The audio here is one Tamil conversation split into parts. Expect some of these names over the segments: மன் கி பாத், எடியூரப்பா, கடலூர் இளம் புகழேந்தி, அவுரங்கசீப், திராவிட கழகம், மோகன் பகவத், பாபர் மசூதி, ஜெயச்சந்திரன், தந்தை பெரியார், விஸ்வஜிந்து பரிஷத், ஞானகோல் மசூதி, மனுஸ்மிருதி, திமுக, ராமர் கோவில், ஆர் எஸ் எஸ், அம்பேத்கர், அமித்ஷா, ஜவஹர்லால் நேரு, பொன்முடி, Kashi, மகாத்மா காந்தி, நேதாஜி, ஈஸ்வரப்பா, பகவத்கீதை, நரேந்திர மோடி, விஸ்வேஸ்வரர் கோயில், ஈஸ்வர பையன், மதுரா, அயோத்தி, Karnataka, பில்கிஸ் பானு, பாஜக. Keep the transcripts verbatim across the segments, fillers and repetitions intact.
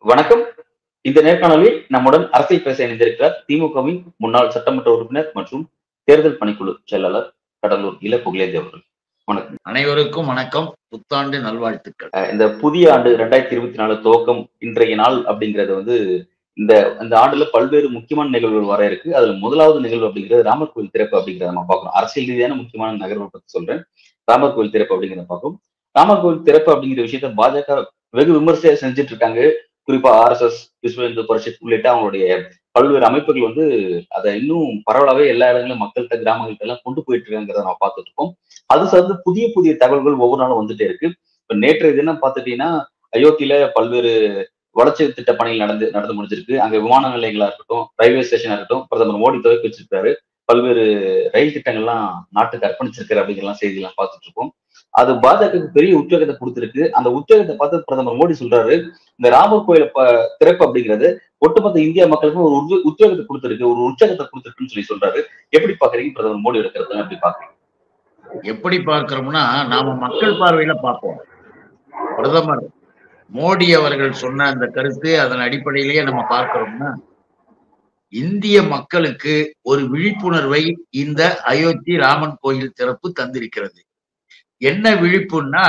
வணக்கம். இந்த நேர்காணலில் நம்முடன் அரசியல் பேச இணைந்திருக்கிறார் திமுகவின் முன்னாள் சட்டமன்ற உறுப்பினர் மற்றும் தேர்தல் பணிக்குழு செயலாளர் கடலூர் இளம் புகழேந்தி அவர்கள். வணக்கம். அனைவருக்கும் வணக்கம், புத்தாண்டு நல்வாழ்த்துக்கள். இந்த புதிய ஆண்டு இரண்டாயிரத்தி இருபத்தி நாலு துவக்கம் இன்றைய நாள் அப்படிங்கறது வந்து இந்த இந்த ஆண்டுல பல்வேறு முக்கியமான நிகழ்வுகள் வர இருக்கு. அதுல முதலாவது நிகழ்வு அப்படிங்கிறது ராமர் கோவில் திறப்பு அப்படிங்கிறத நம்ம பார்க்கணும். அரசியல் ரீதியான முக்கியமான நகர்வை பற்றி சொல்றேன். ராமர் கோவில் திறப்பு அப்படிங்கிறத பார்க்கும். ராமர் கோவில் திறப்பு அப்படிங்கிற விஷயத்த பாஜக வெகு விமர்சையா செஞ்சுட்டு இருக்காங்க. குறிப்பா ஆர் எஸ் எஸ், விஸ்வஜிந்து பரிஷத் உள்ளிட்ட அவங்களுடைய பல்வேறு அமைப்புகள் வந்து அதை இன்னும் பரவலாகவே எல்லா இடங்களும் மக்கள்கிட்ட கிராமங்கள்ட்ட எல்லாம் கொண்டு போயிட்டு இருக்காங்கிறத நம்ம பார்த்துட்டு இருக்கோம். அது சார்ந்து புதிய புதிய தகவல்கள் ஒவ்வொரு நாளும் வந்துட்டே இருக்கு. இப்ப நேற்று தினம் பார்த்துட்டீங்கன்னா அயோத்தியில பல்வேறு வளர்ச்சி திட்ட பணிகள் நடந்து நடந்து முடிஞ்சிருக்கு. அங்க விமான நிலையங்களா இருக்கட்டும், ரயில்வே ஸ்டேஷனா இருக்கட்டும், பிரதமர் மோடி துவக்கி வச்சிருக்காரு. பல்வேறு ரயில் திட்டங்கள்லாம் நாட்டுக்கு அர்ப்பணிச்சிருக்காரு அப்படிங்கிறலாம் செய்தியெல்லாம் பார்த்துட்டு இருக்கோம். அது பாஜகவுக்கு பெரிய உத்வேகத்தை கொடுத்துருக்கு. அந்த உத்வேகத்தை பார்த்து பிரதமர் மோடி சொல்றாரு, இந்த ராமர் கோயில திறப்பு அப்படிங்கிறது ஒட்டுமொத்த இந்திய மக்களுக்கும் ஒரு உத்வேகத்தை கொடுத்துருக்கு, ஒரு உற்சாகத்தை கொடுத்துருக்குன்னு சொல்லி சொல்றாரு. எப்படி பாக்குறீங்க பிரதமர் மோடி எடுக்கிறதுன்னு? எப்படி பாக்குறீங்க? எப்படி பார்க்கிறோம்னா, நாம மக்கள் பார்வையில பார்ப்போம். பிரதமர் மோடி அவர்கள் சொன்ன அந்த கருத்து, அதன் அடிப்படையிலேயே நம்ம பார்க்கிறோம்னா, இந்திய மக்களுக்கு ஒரு விழிப்புணர்வை இந்த அயோத்தி ராமன் கோயில் திறப்பு தந்திருக்கிறது. என்ன விழிப்புன்னா,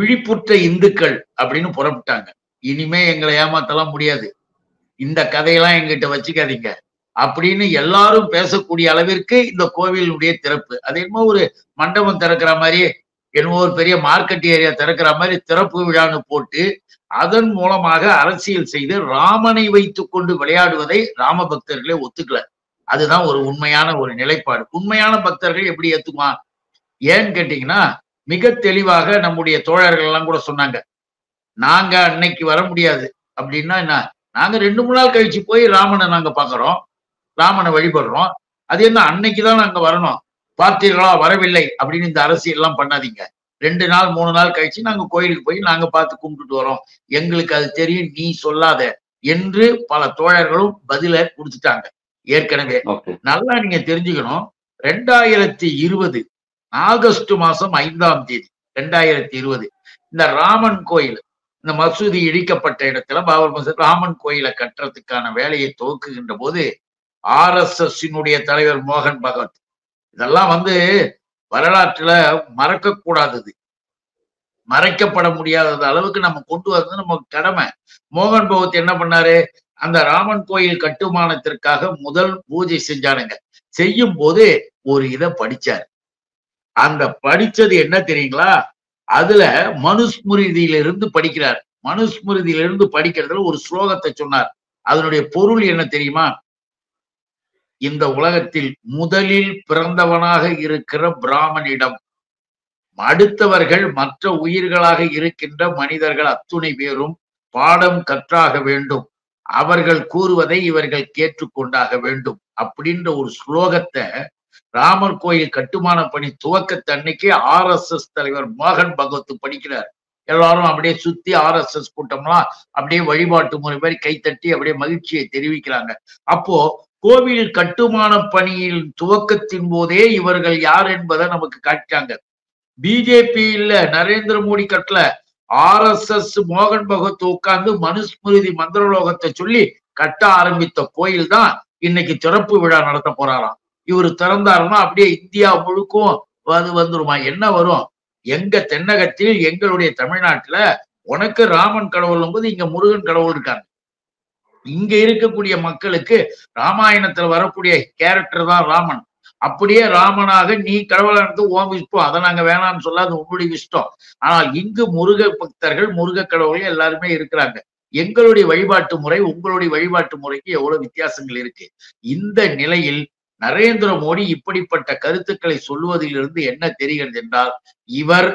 விழிப்புற்ற இந்துக்கள் அப்படின்னு புறப்பட்டாங்க. இனிமே எங்களை ஏமாத்தலாம் முடியாது, இந்த கதையெல்லாம் எங்கிட்ட வச்சுக்காதீங்க அப்படின்னு எல்லாரும் பேசக்கூடிய அளவிற்கு இந்த கோவிலுடைய திறப்பு. அது என்னமோ ஒரு மண்டபம் திறக்கிற மாதிரி, என்னமோ ஒரு பெரிய மார்க்கெட் ஏரியா திறக்கிற மாதிரி திறப்பு விழான்னு போட்டு அதன் மூலமாக அரசியல் செய்து ராமனை வைத்து கொண்டு விளையாடுவதை ராம பக்தர்களே ஒத்துக்கல. அதுதான் ஒரு உண்மையான ஒரு நிலைப்பாடு. உண்மையான பக்தர்கள் எப்படி ஏத்துமா ஏன்னு கேட்டீங்கன்னா, மிக தெளிவாக நம்முடைய தோழர்கள் எல்லாம் கூட சொன்னாங்க, நாங்க அன்னைக்கு வர முடியாது அப்படின்னா என்ன, நாங்க ரெண்டு மூணு நாள் கழிச்சு போய் ராமனை நாங்க பாக்குறோம், ராமனை வழிபடுறோம், அது என்ன அன்னைக்குதான் நாங்க வரணும், பார்த்தீர்களா வரவில்லை அப்படின்னு இந்த அரசியல் எல்லாம் பண்ணாதீங்க. ரெண்டு நாள் மூணு நாள் கழிச்சு நாங்க கோயிலுக்கு போய் நாங்க பார்த்து கும்பிட்டுட்டு வரோம், எங்களுக்கு அது தெரியும், நீ சொல்லாத என்று பல தோழர்களும் பதில கொடுத்துட்டாங்க. ஏற்கனவே நல்லா நீங்க தெரிஞ்சுக்கணும், ரெண்டாயிரத்தி இருபது ஆகஸ்ட் மாசம் ஐந்தாம் தேதி ரெண்டாயிரத்தி இருபது இந்த ராமன் கோயில், இந்த மசூதி இடிக்கப்பட்ட இடத்துல பாபர் மசூதி ராமன் கோயிலை கட்டுறதுக்கான வேலையை துவக்குகின்ற போது ஆர் எஸ் எஸ் தலைவர் மோகன் பகவத், இதெல்லாம் வந்து வரலாற்றுல மறக்க கூடாதது, மறைக்கப்பட முடியாத அளவுக்கு நம்ம கொண்டு வந்தது நம்ம கடமை. மோகன் பகவத் என்ன பண்ணாரு, அந்த ராமன் கோயில் கட்டுமானத்திற்காக முதல் பூஜை செஞ்சானுங்க. செய்யும் போது ஒரு இதை படிச்சாரு. அந்த படிச்சது என்ன தெரியுங்களா, அதுல மனுஸ்மிருதியிலிருந்து படிக்கிறார். மனுஸ்மிருதியிலிருந்து படிக்கிறதுல ஒரு ஸ்லோகத்தை சொன்னார். அதனுடைய பொருள் என்ன தெரியுமா, இந்த உலகத்தில் முதலில் பிறந்தவனாக இருக்கிற பிராமணிடம் அடுத்தவர்கள் மற்ற உயிர்களாக இருக்கின்ற மனிதர்கள் அத்துணை பேரும் பாடம் கற்றாக வேண்டும், அவர்கள் கூறுவதை இவர்கள் கேட்டுக்கொண்டாக வேண்டும் அப்படின்ற ஒரு ஸ்லோகத்தை ராமர் கோயில் கட்டுமான பணி துவக்கத்த அன்னைக்கு ஆர் எஸ் எஸ் தலைவர் மோகன் பகவத் படிக்கிறார். எல்லாரும் அப்படியே சுத்தி ஆர் எஸ் எஸ் கூட்டம்லாம் அப்படியே வழிபாட்டு முறை மாதிரி கைத்தட்டி அப்படியே மகிழ்ச்சியை தெரிவிக்கிறாங்க. அப்போ கோவில் கட்டுமான பணியில் துவக்கத்தின் போதே இவர்கள் யார் என்பதை நமக்கு காட்டாங்க. பிஜேபி இல்ல, நரேந்திர மோடி கட்டல, ஆர் எஸ் எஸ் மோகன் பகவத் உட்கார்ந்து மனுஸ்மிருதி மந்திரலோகத்தை சொல்லி கட்ட ஆரம்பித்த கோயில் தான் இன்னைக்கு திறப்பு விழா நடத்த போறாராம். இவர் திறந்தாருன்னா அப்படியே இந்தியா முழுக்கும் அது வந்துருமா, என்ன வரும்? எங்க தென்னகத்தில், எங்களுடைய தமிழ்நாட்டுல உனக்கு ராமன் கடவுள் போது இங்க முருகன் கடவுள் இருக்காங்க. இங்க இருக்கக்கூடிய மக்களுக்கு ராமாயணத்துல வரக்கூடிய கேரக்டர் தான் ராமன். அப்படியே ராமனாக நீ கடவுளானது ஓம் இஷ்டம், அதை நாங்க வேணாம்னு சொல்ல, அது உன்னுடைய இஷ்டம். ஆனால் இங்கு முருக பக்தர்கள், முருக கடவுள் எல்லாருமே இருக்கிறாங்க. எங்களுடைய வழிபாட்டு முறை உங்களுடைய வழிபாட்டு முறைக்கு எவ்வளவு வித்தியாசங்கள் இருக்கு. இந்த நிலையில் நரேந்திர மோடி இப்படிப்பட்ட கருத்துக்களை சொல்லுவதிலிருந்து என்ன தெரிகிறது என்றால், இவர்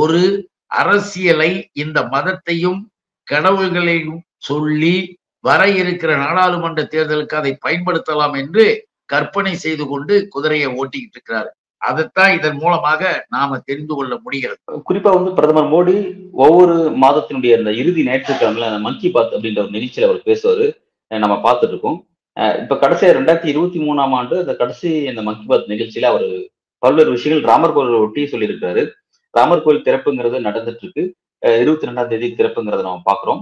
ஒரு அரசியலை இந்த மதத்தையும் கடவுள்களையும் சொல்லி வர இருக்கிற நாடாளுமன்ற தேர்தலுக்கு அதை பயன்படுத்தலாம் என்று கற்பனை செய்து கொண்டு குதிரையை ஓட்டிக்கிட்டு இருக்கிறார். அதைத்தான் இதன் மூலமாக நாம தெரிந்து கொள்ள முடிகிறது. குறிப்பா வந்து பிரதமர் மோடி ஒவ்வொரு மாதத்தினுடைய இந்த இறுதி ஞாயிற்றுக்கிழமையில மன் கி பாத் அப்படின்ற ஒரு நிகழ்ச்சியில் அவர் பேசுவாரு, நம்ம பார்த்துட்டு இருக்கோம். இப்ப கடைசியா ரெண்டாயிரத்தி இருபத்தி மூணாம் ஆண்டு அந்த கடைசி இந்த மன் கி பாத் நிகழ்ச்சியில அவர் பல்வேறு விஷயங்கள் ராமர் கோவில் ஒட்டி சொல்லியிருக்காரு. ராமர் கோவில் திறப்புங்கிறது நடந்துட்டு இருக்கு, இருபத்தி ரெண்டாம் தேதி திறப்புங்கிறத நம்ம பாக்குறோம்.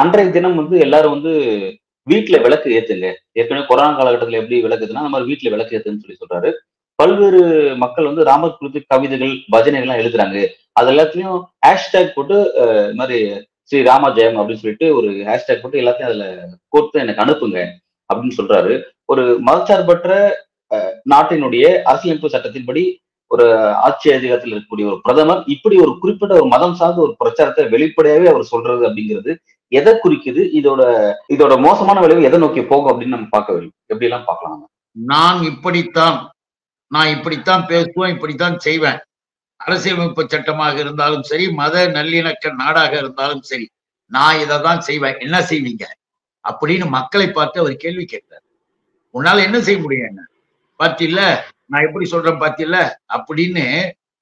அன்றைய தினம் வந்து எல்லாரும் வந்து வீட்டுல விளக்கு ஏத்துங்க, ஏற்கனவே கொரோனா காலகட்டத்தில் எப்படி விளக்குதுன்னா அந்த மாதிரி வீட்டுல விளக்கு ஏத்துன்னு சொல்லி சொல்றாரு. பல்வேறு மக்கள் வந்து ராமர் குறித்து கவிதைகள் பஜனைகள்லாம் எழுதுறாங்க. அது எல்லாத்துலயும் ஹேஷ்டேக் போட்டு இது மாதிரி ஸ்ரீ ராம ஜெயம் அப்படின்னு சொல்லிட்டு ஒரு ஹேஷ்டேக் போட்டு எல்லாத்தையும் அதுல கோர்த்து எனக்கு அனுப்புங்க அப்படின்னு சொல்றாரு. ஒரு மதச்சார்பற்ற நாட்டினுடைய அரசியலமைப்பு சட்டத்தின்படி ஒரு ஆட்சி அதிகாரத்தில் இருக்கக்கூடிய ஒரு பிரதமர் இப்படி ஒரு குறிப்பிட்ட ஒரு மதம் சார்ந்த ஒரு பிரச்சாரத்தை வெளிப்படையாவே அவர் சொல்றது அப்படிங்கிறது எதை குறிக்குது? இதோட இதோட மோசமான விளைவு எதை நோக்கி போகும் அப்படின்னு நம்ம பார்க்க வேண்டும். எப்படி எல்லாம் பார்க்கலாம்? நான் இப்படித்தான் நான் இப்படித்தான் பேசுவேன், இப்படித்தான் செய்வேன். அரசியலமைப்பு சட்டமாக இருந்தாலும் சரி, மத நல்லிணக்க நாடாக இருந்தாலும் சரி, நான் இதை தான் செய்வேன், என்ன செய்வீங்க அப்படின்னு மக்களை பார்த்து அவர் கேள்வி கேட்டார். உன்னால என்ன செய்ய முடியும், என்ன பார்த்தில்ல, நான் எப்படி சொல்றேன் பார்த்தில்ல அப்படின்னு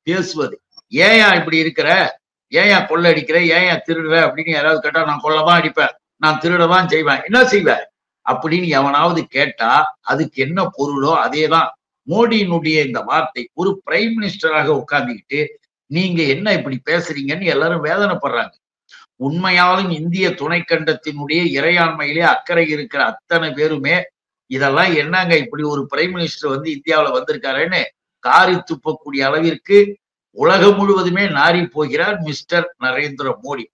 பேசுவது. ஏயா இப்படி இருக்கிற, ஏயா கொள்ள அடிக்கிற, ஏயா திருடுற அப்படின்னு யாராவது கேட்டா நான் கொள்ளதான் அடிப்பேன், நான் திருடதான் செய்வேன், என்ன செய்வேன் அப்படின்னு எவனாவது கேட்டா அதுக்கு என்ன பொருளோ அதே தான். மோடியினுடைய இந்த வார்த்தை, ஒரு பிரைம் மினிஸ்டராக உட்கார்ந்துக்கிட்டு நீங்க என்ன இப்படி பேசுறீங்கன்னு எல்லாரும் வேதனைப்படுறாங்க. உண்மையாலும் இந்திய துணைக்கண்டத்தினுடைய இறையாண்மையிலே அக்கறை இருக்கிற அத்தனை பேருமே இதெல்லாம் என்னங்க இப்படி ஒரு பிரைம் மினிஸ்டர் வந்து இந்தியாவில் வந்திருக்காருன்னு காரி துப்பக்கூடிய அளவிற்கு உலகம் முழுவதுமே நாரி போகிறார் மிஸ்டர் நரேந்திர மோடி.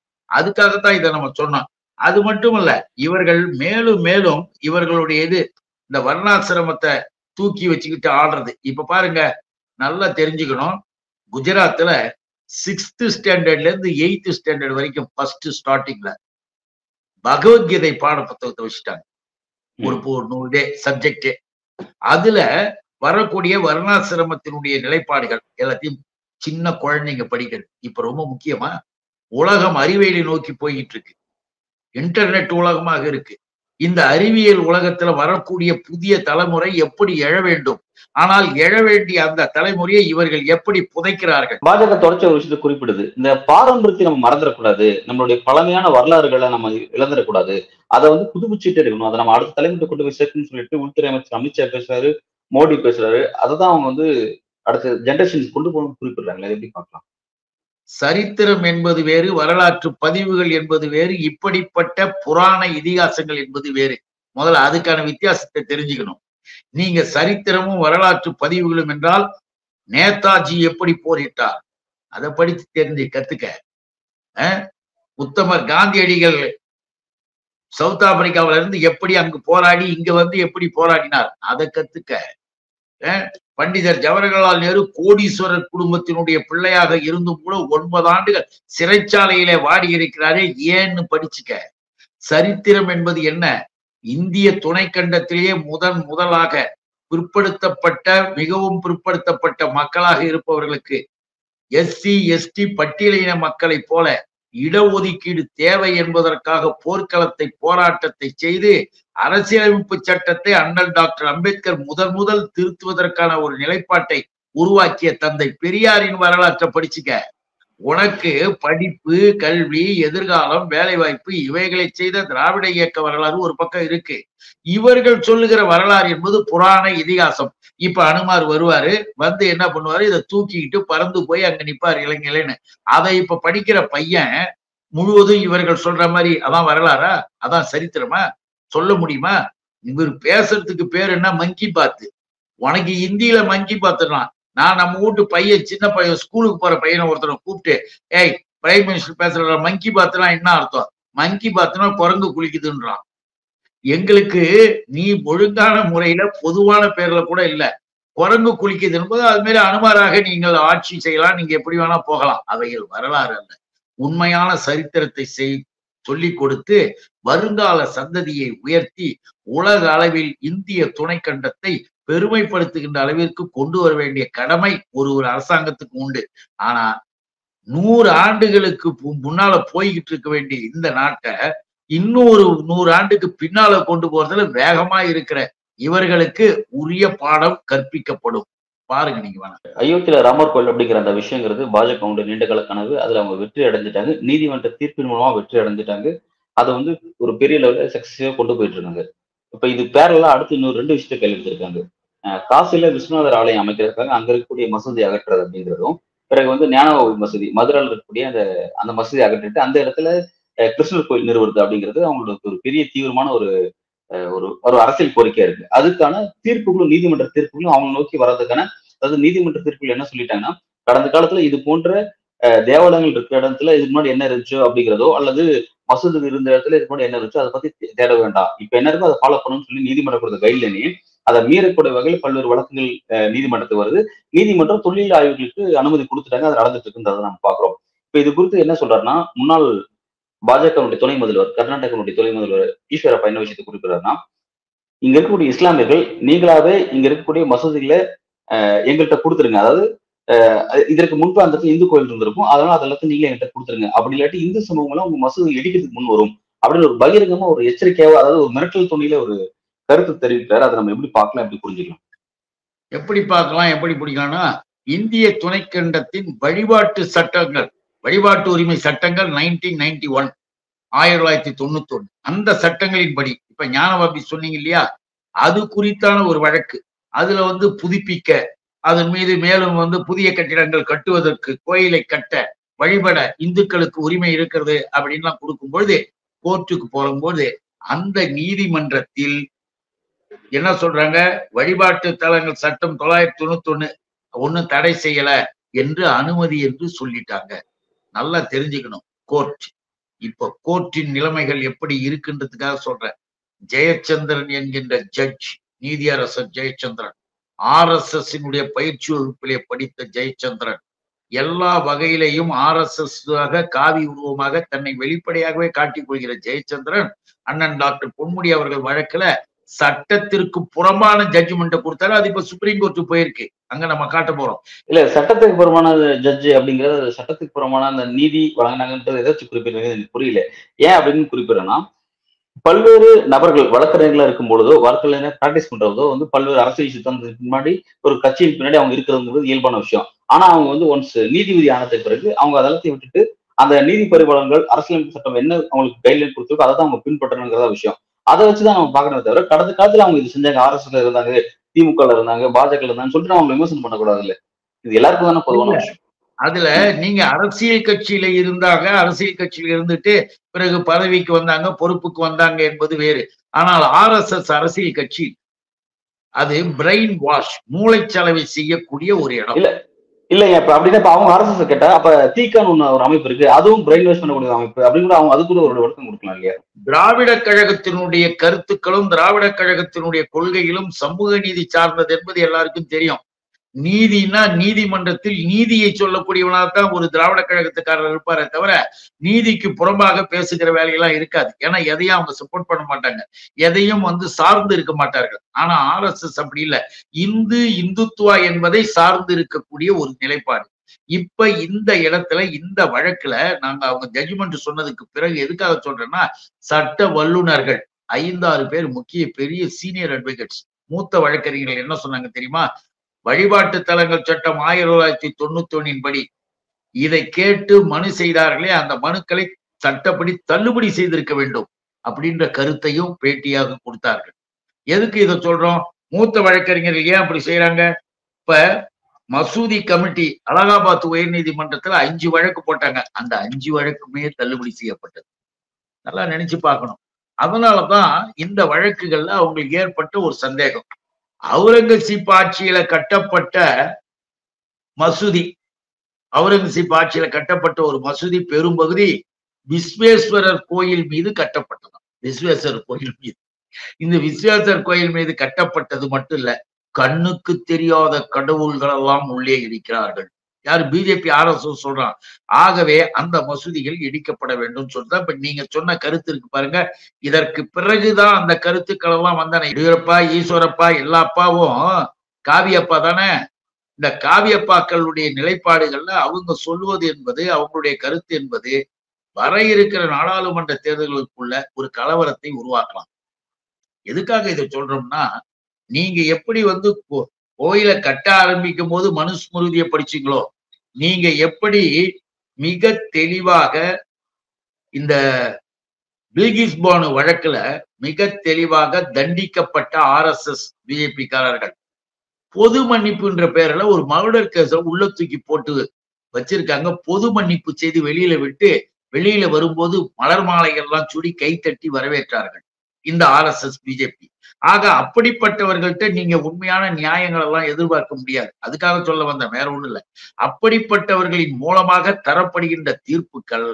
அதுக்காகத்தான் இதை நம்ம சொன்னோம். அது மட்டுமல்ல, இவர்கள் மேலும் மேலும் இவர்களுடைய இது இந்த வர்ணாசிரமத்தை தூக்கி வச்சுக்கிட்டு ஆடுறது. இப்ப பாருங்க, நல்லா தெரிஞ்சுக்கணும், குஜராத்ல சிக்ஸ்த் ஸ்டாண்டர்ட்ல இருந்து எயித்து ஸ்டாண்டர்ட் வரைக்கும் ஃபர்ஸ்ட் ஸ்டார்டிங்ல பகவத்கீதை பாட புத்தகத்தை வச்சுட்டாங்க. ஒரு நூறு சப்ஜெக்ட், அதுல வரக்கூடிய வர்ணாசிரமத்தினுடைய நிலைப்பாடுகள் எல்லாத்தையும் சின்ன குழந்தைங்க படிக்கிறது இப்ப ரொம்ப முக்கியமா. உலகம் அறிவியலை நோக்கி போய்கிட்டு இருக்கு, இன்டர்நெட் உலகமாக இருக்கு. இந்த அறிவியல் உலகத்துல வரக்கூடிய புதிய தலைமுறை எப்படி எழ வேண்டும், ஆனால் எழ வேண்டிய அந்த தலைமுறையை இவர்கள் எப்படி புதைக்கிறார்கள்? பாஜக தொடர்ச்சி ஒரு விஷயத்தை குறிப்பிடுது, இந்த பாரம்பரியத்தை நம்ம மறந்துடக்கூடாது, நம்மளுடைய பழமையான வரலாறுகளை நம்ம இழந்துடக்கூடாது, அதை வந்து புதுப்பிச்சுட்டே இருக்கணும், அதை நம்ம அடுத்த தலைமுறை கொண்டு போய் சேர்க்கணும்னு சொல்லிட்டு உள்துறை அமைச்சர் அமித்ஷா பேசுறாரு, மோடி பேசுறாரு. அதைதான் அவங்க வந்து அடுத்த ஜெனரேஷன் கொண்டு போகணும்னு குறிப்பிடுறாங்களே, எப்படி பார்க்கலாம்? சரித்திரம் என்பது வேறு, வரலாற்று பதிவுகள் என்பது வேறு, இப்படிப்பட்ட புராண இதிகாசங்கள் என்பது வேறு. முதல்ல அதுக்கான வித்தியாசத்தை தெரிஞ்சுக்கணும். நீங்க சரித்திரமும் வரலாற்று பதிவுகளும் என்றால் நேதாஜி எப்படி போரிட்டார் அதை படித்து தெரிஞ்சு கத்துக்க, உத்தமர் காந்தியடிகள் சவுத் ஆப்பிரிக்காவில இருந்து எப்படி அங்கு போராடி இங்க வந்து எப்படி போராடினார் அதை கத்துக்க, பண்டிதர் ஜவஹர்லால் நேரு கோடீஸ்வரர் குடும்பத்தினுடைய பிள்ளையாக இருந்தும் கூட ஒன்பது ஆண்டுகள் சிறைச்சாலையிலே வாடி இருக்கிறாரே ஏன்னு படிச்சுக்க. சரித்திரம் என்பது என்ன? இந்திய துணைக்கண்டத்திலேயே முதன் முதலாக பிற்படுத்தப்பட்ட, மிகவும் பிற்படுத்தப்பட்ட மக்களாக இருப்பவர்களுக்கு எஸ்சி எஸ்டி பட்டியலின மக்களை போல இடஒதுக்கீடு தேவை என்பதற்காக போர்க்களத்தை போராட்டத்தை செய்து அரசியலமைப்பு சட்டத்தை அண்ணல் டாக்டர் அம்பேத்கர் முதன் முதல் திருத்துவதற்கான ஒரு நிலைப்பாட்டை உருவாக்கிய தந்தை பெரியாரின் வரலாற்றை படிச்சுக்க. உனக்கு படிப்பு, கல்வி, எதிர்காலம், வேலைவாய்ப்பு இவைகளை செய்த திராவிட இயக்க வரலாறு ஒரு பக்கம் இருக்கு. இவர்கள் சொல்லுகிற வரலாறு என்பது புராண இதிகாசம். இப்ப அனுமார் வருவாரு, வந்து என்ன பண்ணுவாரு, இதை தூக்கிக்கிட்டு பறந்து போய் அங்க நிப்பார் இளைஞர்களேன்னு. அதை இப்ப படிக்கிற பையன் முழுவதும் இவர்கள் சொல்ற மாதிரி அதான் வரலாறா, அதான் சரித்திரமா சொல்ல முடியுமா? இவர் பேசுறதுக்கு பேர் என்ன, மன் கி பாத். உனக்கு இந்தியில மன் கி பாத்தான். நான் நம்ம வீட்டு பையன், சின்ன பையன், ஸ்கூலுக்கு போற பையனை ஒருத்தனை கூப்பிட்டு, ஏய் பிரைம் மினிஸ்டர் பேசுற மன் கி பாத்னா என்ன அர்த்தம், மன் கி பாத்னா குரங்கு குளிக்குதுன்றான். எங்களுக்கு நீ ஒழுங்கான முறையில பொதுவான பேர்ல கூட இல்ல, குரங்கு குளிக்குது என்பது அது மாதிரி அனுமாராக நீங்கள் ஆட்சி செய்யலாம், நீங்க எப்படி வேணா போகலாம். அவைகள் வரலாறு அல்ல, உண்மையான சரித்திரத்தை செய் சொல்லிக் கொடுத்து வருங்கால சந்ததியை உயர்த்தி உலக அளவில் இந்திய துணைக்கண்டத்தை பெருமைப்படுத்துகின்ற அளவிற்கு கொண்டு வர வேண்டிய கடமை ஒரு ஒரு அரசாங்கத்துக்கு உண்டு. ஆனா நூறு ஆண்டுகளுக்கு முன்னால போய்கிட்டு இருக்க வேண்டிய இந்த நாட்டை இன்னொரு நூறு ஆண்டுக்கு பின்னால கொண்டு போறதுல வேகமா இருக்கிற இவர்களுக்கு உரிய பாடம் கற்பிக்கப்படும். பாருங்க நீங்க வேணா. அயோத்தியில ராமர் கோவில் அப்படிங்கிற அந்த விஷயங்கிறது பாஜகவுடைய நீண்டகால கனவு. அதுல அவங்க வெற்றி அடைஞ்சிட்டாங்க, நீதிமன்ற தீர்ப்பின் மூலமா வெற்றி அடைஞ்சிட்டாங்க. அதை வந்து ஒரு பெரிய லெவலில் சக்சஸிவா கொண்டு போயிட்டு இருக்காங்க. இப்ப இது பேரலாம் அடுத்து இன்னொரு ரெண்டு விஷயத்த கையில் எடுத்திருக்காங்க. காசியில விஸ்வநாதர் ஆலயம் அமைக்கிறதுக்காக அங்க இருக்கக்கூடிய மசூதி அகற்றுறது அப்படிங்கிறதும், பிறகு வந்து ஞானகோல் மசூதி மதுரையில் இருக்கக்கூடிய அந்த அந்த மசூதி அகற்றிட்டு அந்த இடத்துல கிருஷ்ணர் கோயில் நிறுவுறது அப்படிங்கிறது அவங்களுக்கு ஒரு பெரிய தீவிரமான ஒரு ஒரு ஒரு அரசியல் கோரிக்கையா இருக்கு. அதுக்கான தீர்ப்புகளும் நீதிமன்ற தீர்ப்புகளும் அவங்க நோக்கி வர்றதுக்கான, அதாவது நீதிமன்ற தீர்ப்புகள் என்ன சொல்லிட்டாங்கன்னா, கடந்த காலத்துல இது போன்ற தேவாலயங்கள் இருக்கிற இடத்துல இதுக்கு முன்னாடி என்ன இருந்துச்சோ அப்படிங்கிறதோ அல்லது மசூதி இருந்த இடத்துல இதுக்கு முன்னாடி என்ன இருந்துச்சோ அதை பத்தி தேட வேண்டாம், இப்ப என்ன இருக்கோ அதை ஃபாலோ பண்ணணும்னு சொல்லி நீதிமன்றம் கொடுத்த கைட்லைனையும் அதை மீறக்கூடிய வகையில் பல்வேறு வழக்குகள் நீதிமன்றத்துக்கு வருது. நீதிமன்றம் தொழில் ஆய்வுகளுக்கு அனுமதி கொடுத்துட்டாங்க, அது நடந்துட்டு இருக்குன்றதை நம்ம பாக்குறோம். இப்ப இது குறித்து என்ன சொல்றாருன்னா, முன்னாள் பாஜகவுடைய துணை முதல்வர், கர்நாடகனுடைய துணை முதல்வர் ஈஸ்வர பையன் விஷயத்தை குறிப்பிடுறாருன்னா, இங்க இருக்கக்கூடிய இஸ்லாமியர்கள் நீங்களாவே இங்க இருக்கக்கூடிய மசூதிகளை அஹ் எங்கள்கிட்ட கொடுத்துருங்க, அதாவது இதற்கு முன்பு அந்த இந்து கோயில் இருந்திருக்கும், அதனால அது எல்லாத்தையும் நீங்களே எங்கிட்ட கொடுத்துருங்க, அப்படி இல்லாட்டி இந்து சமூகங்களும் உங்க மசூதி இடிக்கிறதுக்கு முன் வரும் அப்படின்னு ஒரு பகிரங்கமா ஒரு எச்சரிக்கையாவோ, அதாவது ஒரு மிரட்டல் துணியில ஒரு கருத்து தெரிவிக்கிறாரு. அதை நம்ம எப்படி பார்க்கலாம், எப்படி புரிஞ்சுக்கலாம், எப்படி பார்க்கலாம், எப்படி பிடிக்கலாம்னா, இந்திய துணைக்கண்டத்தின் வழிபாட்டு சட்டங்கள், வழிபாட்டு உரிமை சட்டங்கள் நைன்டீன் நைன்டி ஒன் ஆயிரத்தி தொள்ளாயிரத்தி தொண்ணூத்தி ஒண்ணு அந்த சட்டங்களின் படி இப்ப ஞானபாபி சொன்னீங்க இல்லையா, அது குறித்தான ஒரு வழக்கு. அதுல வந்து புதுப்பிக்க, அதன் மீது மேலும் வந்து புதிய கட்டிடங்கள் கட்டுவதற்கு, கோயிலை கட்ட வழிபட இந்துக்களுக்கு உரிமை இருக்கிறது அப்படின்லாம் கொடுக்கும் பொழுது, கோர்ட்டுக்கு போகும்போது அந்த நீதிமன்றத்தில் என்ன சொல்றாங்க, வழிபாட்டு தலங்கள் சட்டம் தொள்ளாயிரத்தி தொண்ணூத்தி ஒண்ணு ஒன்னும் தடை செய்யல என்று அனுமதி என்று சொல்லிட்டாங்க. நல்லா தெரிஞ்சுக்கணும் கோர்ட். இப்ப கோர்ட்டின் நிலைமைகள் எப்படி இருக்குன்றதுக்காக சொல்றேன். ஜெயச்சந்திரன் என்கின்ற ஜட்ஜ், நீதியரசர் ஜெயச்சந்திரன், ஆர் எஸ் எஸ் பயிற்சி வகுப்பிலே படித்த ஜெயச்சந்திரன், எல்லா வகையிலையும் ஆர் எஸ் எஸ் காவி உருவமாக தன்னை வெளிப்படையாகவே காட்டிக் கொள்கிற ஜெயச்சந்திரன், அண்ணன் டாக்டர் பொன்முடி அவர்கள் வழக்குல சட்டத்திற்கு புறம்பான ஜட்ஜ்மெண்ட்டை கொடுத்தாரு. அது இப்ப சுப்ரீம் கோர்ட்டு போயிருக்கு, அங்க நம்ம காட்ட போறோம். இல்ல சட்டத்துக்கு புறமான ஜட்ஜ் அப்படிங்கிறது, சட்டத்துக்கு புறமான அந்த நீதி வழங்கினாங்கன்றது ஏதாச்சும் குறிப்பிடுறது எனக்கு புரியல. ஏன் அப்படின்னு குறிப்பிடறேன்னா, பல்வேறு நபர்கள் வழக்கறிஞர்களா இருக்கும் பொழுதோ வழக்கறிஞர் பிராக்டிஸ் பண்றதோ வந்து பல்வேறு அரசியல் சித்தாந்தத்துக்கு முன்னாடி ஒரு கட்சியின் பின்னாடி அவங்க இருக்கிறதுங்கிறது இயல்பான விஷயம். ஆனா அவங்க வந்து ஒன்ஸ் நீதிபதி ஆனதுக்கு பிறகு அவங்க அதெல்லாத்தையும் விட்டுட்டு அந்த நீதி பரிபாலங்கள் அரசியலமைப்பு சட்டம் என்ன அவங்களுக்கு கைட்லைன் கொடுத்துருக்கோ அதை தான் அவங்க பின்பற்றணுங்கிறத விஷயம். அதை வச்சுதான் நம்ம பாக்கணும். தவிர கடந்த காலத்துல அவங்க இது செஞ்சாங்க, ஆர் எஸ் எஸ்ல இருந்தாங்க, திமுகல இருந்தாங்க, பாஜக இருந்தாங்கன்னு சொல்லிட்டு அவங்க விமர்சனம் பண்ணக்கூடாது. இல்ல இது எல்லாருக்கும் தானே பொதுவான விஷயம். அதுல நீங்க அரசியல் கட்சியில இருந்தாங்க, அரசியல் கட்சியில இருந்துட்டு பிறகு பதவிக்கு வந்தாங்க, பொறுப்புக்கு வந்தாங்க என்பது வேறு. ஆனால் ஆர் எஸ் எஸ் அரசியல் கட்சி அது பிரெயின் வாஷ், மூளைச்சலவை செய்யக்கூடிய ஒரு இடம். இல்ல இல்ல இப்ப அப்படின்னா இப்ப அவங்க ஆர் எஸ் எஸ் கேட்டா அப்ப தீக்கான்னு ஒண்ணு ஒரு அமைப்பு இருக்கு, அதுவும் பிரெயின் வாஷ் பண்ணக்கூடிய அமைப்பு அப்படின்னு அவங்க அதுக்குள்ள ஒரு விளக்கம் கொடுக்கலாம் இல்லையா? திராவிட கழகத்தினுடைய கருத்துக்களும் திராவிட கழகத்தினுடைய கொள்கைகளும் சமூக நீதி சார்ந்தது என்பது எல்லாருக்கும் தெரியும். நீதினா நீதிமன்றத்தில் நீதியை சொல்லக்கூடியவனால்தான் ஒரு திராவிட கழகத்துக்காரர் இருப்பாரே தவிர நீதிக்கு புறம்பாக பேசுகிற வேலையெல்லாம் இருக்காது. ஏன்னா எதையும் அவங்க சப்போர்ட் பண்ண மாட்டாங்க, எதையும் வந்து சார்ந்து இருக்க மாட்டார்கள். ஆனா ஆர் எஸ் எஸ் அப்படி இல்லை, இந்து இந்துத்துவா என்பதை சார்ந்து இருக்கக்கூடிய ஒரு நிலைப்பாடு. இப்ப இந்த இடத்துல இந்த வழக்குல நாங்க அவங்க ஜட்ஜ்மெண்ட் சொன்னதுக்கு பிறகு எதுக்காக சொல்றேன்னா, சட்ட வல்லுநர்கள் ஐந்தாறு பேர் முக்கிய பெரிய சீனியர் அட்வொகேட்ஸ், மூத்த வழக்கறிஞர்கள் என்ன சொன்னாங்க தெரியுமா, வழிபாட்டு தலங்கள் சட்டம் ஆயிரத்தி தொள்ளாயிரத்தி தொண்ணூத்தி ஒன்னின் படி இதை கேட்டு மனு செய்தார்களே, அந்த மனுக்களை சட்டப்படி தள்ளுபடி செய்திருக்க வேண்டும் அப்படின்ற கருத்தையும் பேட்டியாக கொடுத்தார்கள். எதுக்கு இதை சொல்றோம், மூத்த வழக்கறிஞர்கள் ஏன் அப்படி செய்யறாங்க? இப்ப மசூதி கமிட்டி அலகாபாத் உயர் நீதிமன்றத்துல அஞ்சு வழக்கு போட்டாங்க, அந்த அஞ்சு வழக்குமே தள்ளுபடி செய்யப்பட்டது. நல்லா நினைச்சு பார்க்கணும். அதனாலதான் இந்த வழக்குகள்ல அவங்களுக்கு ஏற்பட்ட ஒரு சந்தேகம், அவுரங்கசீப் ஆட்சியில கட்டப்பட்ட மசூதி, அவுரங்கசீப் ஆட்சியில கட்டப்பட்ட ஒரு மசூதி பெரும்பகுதி விஸ்வேஸ்வரர் கோயில் மீது கட்டப்பட்டதாம். விஸ்வேஸ்வரர் கோயில் மீது, இந்த விஸ்வேஸ்வரர் கோயில் மீது கட்டப்பட்டது மட்டும் இல்ல, கண்ணுக்கு தெரியாத கடவுள்கள் எல்லாம் உள்ளே இருக்கிறார்கள். யாரு? பிஜேபி ஆர் எஸ் எஸ் சொல்றான். ஆகவே அந்த மசூதிகள் இடிக்கப்பட வேண்டும் சொல்றதா. இப்ப நீங்க சொன்ன கருத்து இருக்கு பாருங்க, இதற்கு பிறகுதான் அந்த கருத்துக்கள் எல்லாம் வந்தானே, எடியூரப்பா, ஈஸ்வரப்பா, எல்லா அப்பாவும் காவியப்பா தானே. இந்த காவியப்பாக்களுடைய நிலைப்பாடுகள்ல அவங்க சொல்வது என்பது, அவங்களுடைய கருத்து என்பது வர இருக்கிற நாடாளுமன்ற தேர்தல்களுக்குள்ள ஒரு கலவரத்தை உருவாக்கலாம். எதுக்காக இதை சொல்றோம்னா, நீங்க எப்படி வந்து கோயிலை கட்ட ஆரம்பிக்கும் போது மனுஸ்மிருதியை படிச்சீங்களோ, நீங்க எப்படி மிக தெளிவாக இந்த பில்கிஸ் பானு வழக்குல மிக தெளிவாக தண்டிக்கப்பட்ட ஆர் எஸ் எஸ் பிஜேபிக்காரர்கள் பொது மன்னிப்புன்ற பெயர்ல ஒரு மர்டர் கேஸ உள்ள தூக்கி போட்டு வச்சிருக்காங்க. பொது மன்னிப்பு செய்து வெளியில விட்டு வெளியில வரும்போது மலர் மாலைகள்லாம் சுடி கைத்தட்டி வரவேற்றார்கள் இந்த ஆர் எஸ் எஸ் பிஜேபி. ஆக அப்படிப்பட்டவர்கள்ட்ட நீங்க உண்மையான நியாயங்கள் எல்லாம் எதிர்பார்க்க முடியாது. அதுக்காக சொல்ல வந்த வேற ஒண்ணு இல்லை. அப்படிப்பட்டவர்களின் மூலமாக தரப்படுகின்ற தீர்ப்புகள்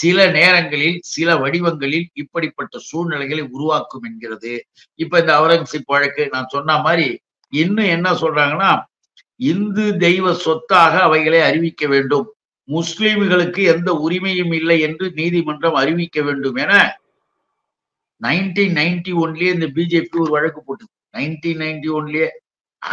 சில நேரங்களில் சில வடிவங்களில் இப்படிப்பட்ட சூழ்நிலைகளை உருவாக்கும் என்கிறது. இப்ப இந்த அவுரங்கசீப் வழக்கு நான் சொன்ன மாதிரி இன்னும் என்ன சொல்றாங்கன்னா, இந்து தெய்வ சொத்தாக அவைகளை அறிவிக்க வேண்டும், முஸ்லிம்களுக்கு எந்த உரிமையும் இல்லை என்று நீதிமன்றம் அறிவிக்க வேண்டும் என நைன்டீன் நைன்டி ஒன்லயே இந்த பிஜேபி ஒரு வழக்கு போட்டு நைன்டீன் நைன்டி ஒன்லயே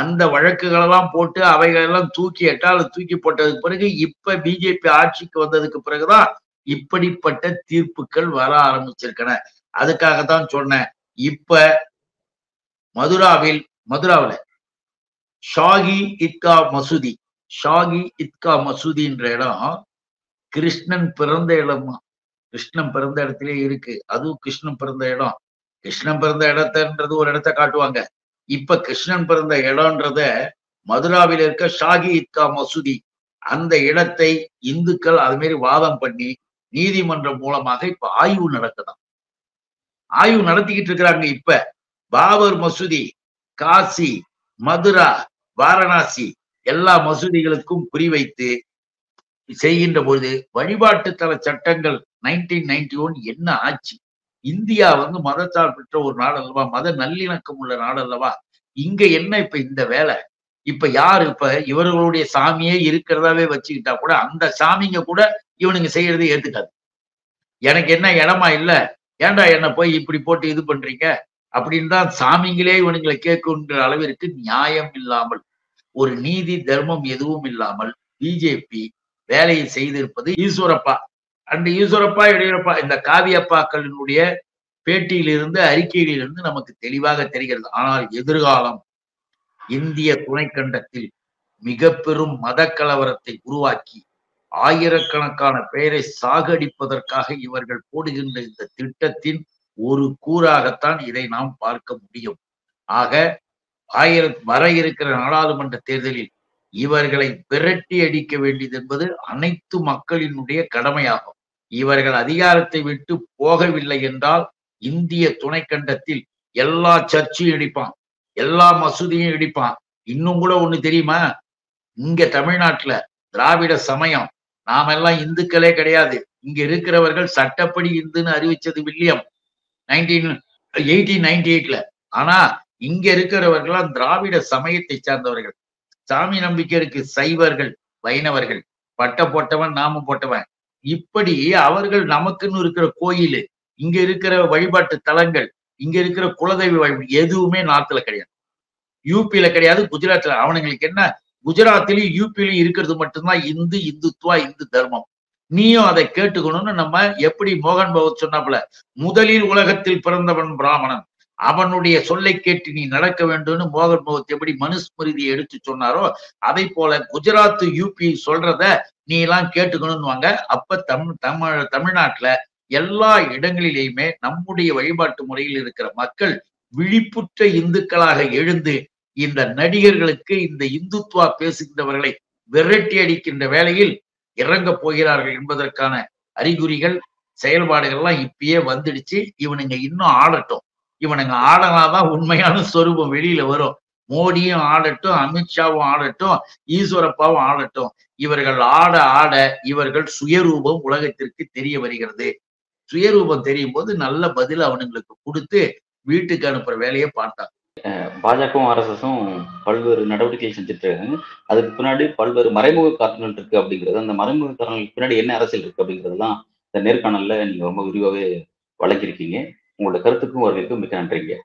அந்த வழக்குகளெல்லாம் போட்டு அவைகளெல்லாம் தூக்கி எட்டால் தூக்கி போட்டதுக்கு பிறகு இப்ப பிஜேபி ஆட்சிக்கு வந்ததுக்கு பிறகுதான் இப்படிப்பட்ட தீர்ப்புகள் வர ஆரம்பிச்சிருக்கன. அதுக்காகத்தான் சொன்னேன். இப்ப மதுராவில் மதுராவில் ஷாகி இத்கா மசூதி ஷாகி இத்கா மசூதின்ற இடம் கிருஷ்ணன் பிறந்த இடமா, கிருஷ்ணன் பிறந்த இடத்திலே இருக்கு. அதுவும் கிருஷ்ணன் பிறந்த இடம், கிருஷ்ணன் பிறந்த இடத்தன்றது ஒரு இடத்த காட்டுவாங்க. இப்ப கிருஷ்ணன் பிறந்த இடம்ன்றத மதுராவில் இருக்க ஷாகி இத்கா மசூதி அந்த இடத்தை இந்துக்கள் அது மாரி வாதம் பண்ணி நீதிமன்றம் மூலமாக இப்ப ஆய்வு நடக்குதான், ஆய்வு நடத்திக்கிட்டு இருக்கிறாங்க. இப்ப பாபர் மசூதி, காசி, மதுரா, வாரணாசி எல்லா மசூதிகளுக்கும் குறிவைத்து செய்கின்ற பொழுது வழிபாட்டு தள சட்டங்கள் நைன்டீன் நைன்டி ஒன் என்ன ஆச்சு? இந்தியா வந்து மதச்சார்பற்ற ஒரு நாடு அல்லவா, மத நல்லிணக்கம் உள்ள நாடு அல்லவா. இங்க என்ன இப்ப இந்த வேலை? இப்ப யாரு இப்ப இவர்களுடைய சாமியே இருக்கிறதாவே வச்சுக்கிட்டா கூட அந்த சாமிங்க கூட இவனுங்க செய்யறதை ஏத்துக்காது. எனக்கு என்ன இடமா இல்ல, ஏண்டா என்ன போய் இப்படி போட்டு இது பண்றீங்க அப்படின்னு தான் சாமிங்களே இவனுங்களை கேட்குன்ற அளவிற்கு நியாயம் இல்லாமல் ஒரு நீதி தர்மம் எதுவும் இல்லாமல் பிஜேபி வேலையை செய்திருப்பது ஈஸ்வரப்பா அந்த ஈஸ்வரப்பா எடியூரப்பா இந்த காவியப்பாக்களினுடைய பேட்டியிலிருந்து அறிக்கையிலிருந்து நமக்கு தெளிவாக தெரிகிறது. ஆனால் எதிர்காலம் இந்திய துணைக்கண்டத்தில் மிக பெரும் மத கலவரத்தை உருவாக்கி ஆயிரக்கணக்கான பேரை சாகடிப்பதற்காக இவர்கள் போடுகின்ற இந்த திட்டத்தின் ஒரு கூறாகத்தான் இதை நாம் பார்க்க முடியும். ஆக ஆயிர வர இருக்கிற நாடாளுமன்ற தேர்தலில் இவர்களை விரட்டி அடிக்க வேண்டியது என்பது அனைத்து மக்களினுடைய கடமையாகும். இவர்கள் அதிகாரத்தை விட்டு போகவில்லை என்றால் இந்திய துணைக்கண்டத்தில் எல்லா சர்ச்சையும் இடிப்பான், எல்லா மசூதியும் இடிப்பான். இன்னும் கூட ஒண்ணு தெரியுமா, இங்க தமிழ்நாட்டுல திராவிட சமயம், நாம எல்லாம் இந்துக்களே கிடையாது. இங்க இருக்கிறவர்கள் சட்டப்படி இந்துன்னு அறிவிச்சது வில்லியம் நைன்டீன் எயிட்டீன் நைன்டி எயிட்ல. ஆனா இங்க இருக்கிறவர்களாம் திராவிட சமயத்தை சார்ந்தவர்கள், சாமி நம்பிக்கை இருக்கு, சைவர்கள், வைணவர்கள், பட்ட போட்டவன் நாம போட்டவன் இப்படி அவர்கள் நமக்குன்னு இருக்கிற கோயில், இங்க இருக்கிற வழிபாட்டு தலங்கள், இங்க இருக்கிற குலதெய்வ வழிபாடு எதுவுமே நார்த்ல கிடையாது, யூபியில கிடையாது, குஜராத்ல. அவனுங்களுக்கு என்ன, குஜராத்திலயும் யூபியிலயும் இருக்கிறது மட்டும்தான் இந்து இந்துத்துவா இந்து தர்மம். நீயும் அதை கேட்டுக்கணும்னு நம்ம எப்படி மோகன் பகவத் சொன்னாப்புல, முதலில் உலகத்தில் பிறந்தவன் பிராமணன், அவனுடைய சொல்லை கேட்டு நீ நடக்க வேண்டும்னு மோகன் பகவத் எப்படி மனுஸ்மிருதியை எடுத்து சொன்னாரோ அதை போல குஜராத் யூபி சொல்றத நீ எல்லாம் கேட்டுக்கணும்னு வாங்க. அப்ப தமிழ் தமிழ் தமிழ்நாட்டுல எல்லா இடங்களிலேயுமே நம்முடைய வழிபாட்டு முறையில் இருக்கிற மக்கள் விழிப்புற்ற இந்துக்களாக எழுந்து இந்த நடிகர்களுக்கு இந்த இந்துத்துவா பேசுகின்றவர்களை விரட்டி அடிக்கின்ற வேலையில் இறங்க போகிறார்கள் என்பதற்கான அறிகுறிகள் செயல்பாடுகள்லாம் இப்பயே வந்துடுச்சு. இவனுங்க இன்னும் ஆடட்டும், இவனுங்க ஆடனாதான் உண்மையான சொரூபம் வெளியில வரும். மோடியும் ஆடட்டும், அமித்ஷாவும் ஆடட்டும், ஈஸ்வரப்பாவும் ஆடட்டும். இவர்கள் ஆட ஆட இவர்கள் சுயரூபம் உலகத்திற்கு தெரிய வருகிறது. சுயரூபம் தெரியும் போது நல்ல பதில் அவனுங்களுக்கு கொடுத்து வீட்டுக்கு அனுப்புற வேலையை பார்த்தாங்க. பாஜகவும் ஆர்எஸ்எஸும் பல்வேறு நடவடிக்கைகள் செஞ்சுட்டு இருக்காங்க. அதுக்கு பின்னாடி பல்வேறு மறைமுக காரணங்கள் இருக்கு அப்படிங்கிறது, அந்த மறைமுக காரணங்களுக்கு பின்னாடி என்ன அரசியல் இருக்கு அப்படிங்கிறதுலாம் இந்த நேர்காணல்ல நீங்க ரொம்ப விரிவாகவே வழங்கியிருக்கீங்க. உங்களோட கருத்துக்கும் வரவேற்கும் மிக நன்றிங்க.